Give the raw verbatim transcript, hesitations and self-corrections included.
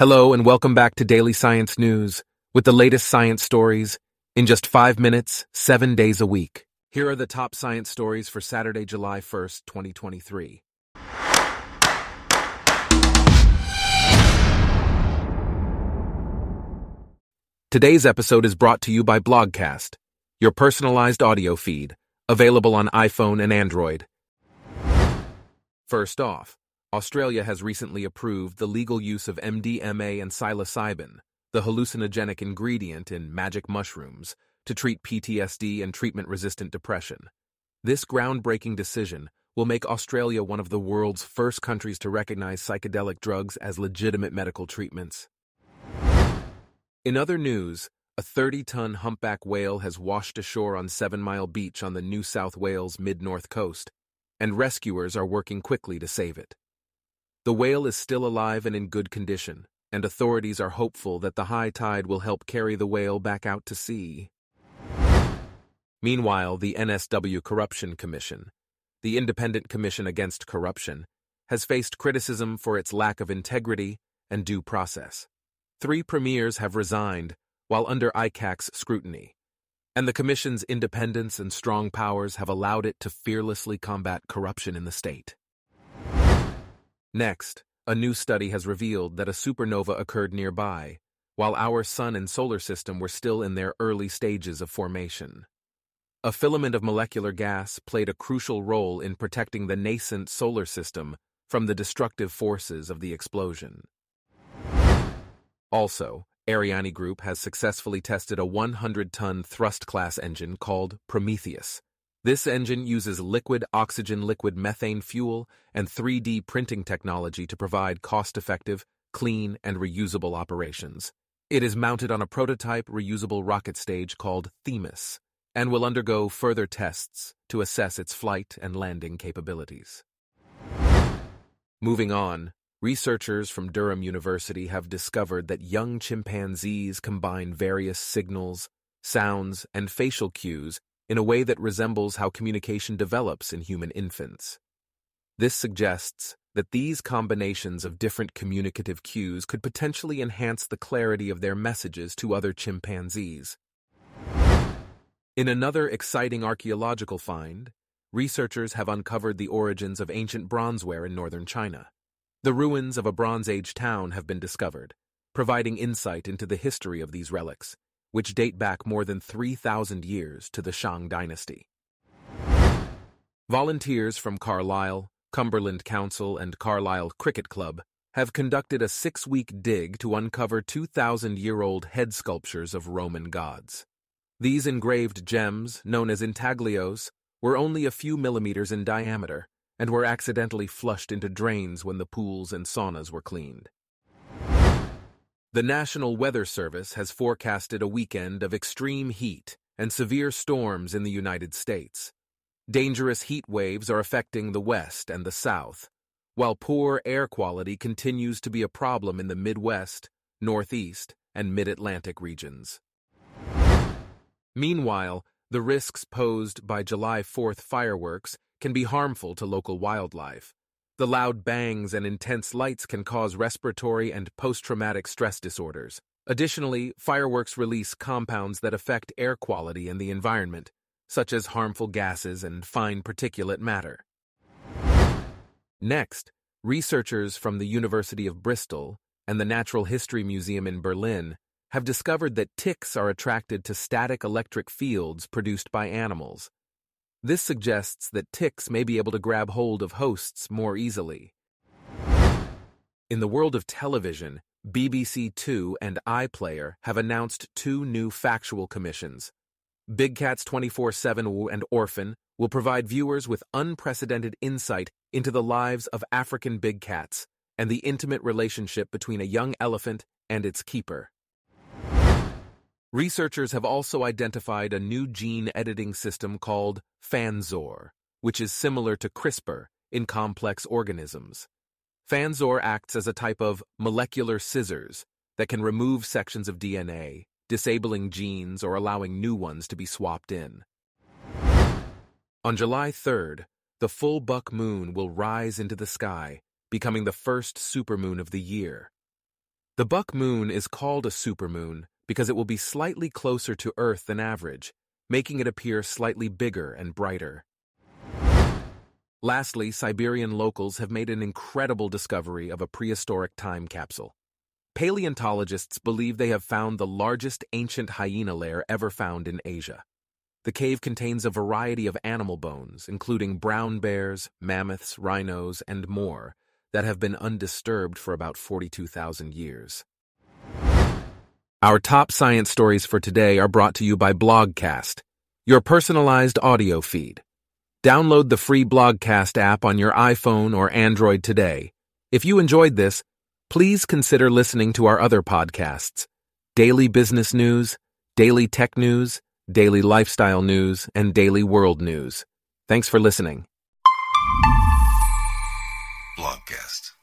Hello and welcome back to Daily Science News, with the latest science stories, in just five minutes, seven days a week. Here are the top science stories for Saturday, July first, twenty twenty-three. Today's episode is brought to you by Blogcast, your personalized audio feed, available on iPhone and Android. First off, Australia has recently approved the legal use of M D M A and psilocybin, the hallucinogenic ingredient in magic mushrooms, to treat P T S D and treatment-resistant depression. This groundbreaking decision will make Australia one of the world's first countries to recognize psychedelic drugs as legitimate medical treatments. In other news, a thirty-ton humpback whale has washed ashore on Seven Mile Beach on the New South Wales mid-north coast, and rescuers are working quickly to save it. The whale is still alive and in good condition, and authorities are hopeful that the high tide will help carry the whale back out to sea. Meanwhile, the N S W Corruption Commission, the Independent Commission Against Corruption, has faced criticism for its lack of integrity and due process. Three premiers have resigned while under I C A C's scrutiny, and the Commission's independence and strong powers have allowed it to fearlessly combat corruption in the state. Next, a new study has revealed that a supernova occurred nearby, while our sun and solar system were still in their early stages of formation. A filament of molecular gas played a crucial role in protecting the nascent solar system from the destructive forces of the explosion. Also, Ariane Group has successfully tested a one hundred ton thrust-class engine called Prometheus. This engine uses liquid oxygen, liquid methane fuel, and three D printing technology to provide cost-effective, clean, and reusable operations. It is mounted on a prototype reusable rocket stage called Themis, and will undergo further tests to assess its flight and landing capabilities. Moving on, researchers from Durham University have discovered that young chimpanzees combine various signals, sounds, and facial cues in a way that resembles how communication develops in human infants. This suggests that these combinations of different communicative cues could potentially enhance the clarity of their messages to other chimpanzees. In another exciting archaeological find, researchers have uncovered the origins of ancient bronzeware in northern China. The ruins of a Bronze Age town have been discovered, providing insight into the history of these relics, which date back more than three thousand years to the Shang Dynasty. Volunteers from Carlisle, Cumberland Council, and Carlisle Cricket Club have conducted a six-week dig to uncover two thousand year old head sculptures of Roman gods. These engraved gems, known as intaglios, were only a few millimeters in diameter and were accidentally flushed into drains when the pools and saunas were cleaned. The National Weather Service has forecasted a weekend of extreme heat and severe storms in the United States. Dangerous heat waves are affecting the West and the South, while poor air quality continues to be a problem in the Midwest, Northeast, and Mid-Atlantic regions. Meanwhile, the risks posed by July fourth fireworks can be harmful to local wildlife. The loud bangs and intense lights can cause respiratory and post-traumatic stress disorders. Additionally, fireworks release compounds that affect air quality and the environment, such as harmful gases and fine particulate matter. Next, researchers from the University of Bristol and the Natural History Museum in Berlin have discovered that ticks are attracted to static electric fields produced by animals. This suggests that ticks may be able to grab hold of hosts more easily. In the world of television, B B C Two and iPlayer have announced two new factual commissions. Big Cats twenty-four seven and Orphan will provide viewers with unprecedented insight into the lives of African big cats and the intimate relationship between a young elephant and its keeper. Researchers have also identified a new gene editing system called Fanzor, which is similar to CRISPR in complex organisms. Fanzor acts as a type of molecular scissors that can remove sections of D N A, disabling genes or allowing new ones to be swapped in. On July third, the full Buck Moon will rise into the sky, becoming the first supermoon of the year. The Buck Moon is called a supermoon because it will be slightly closer to Earth than average, making it appear slightly bigger and brighter. Lastly, Siberian locals have made an incredible discovery of a prehistoric time capsule. Paleontologists believe they have found the largest ancient hyena lair ever found in Asia. The cave contains a variety of animal bones, including brown bears, mammoths, rhinos, and more, that have been undisturbed for about forty-two thousand years. Our top science stories for today are brought to you by Blogcast, your personalized audio feed. Download the free Blogcast app on your iPhone or Android today. If you enjoyed this, please consider listening to our other podcasts: Daily Business News, Daily Tech News, Daily Lifestyle News, and Daily World News. Thanks for listening. Blogcast.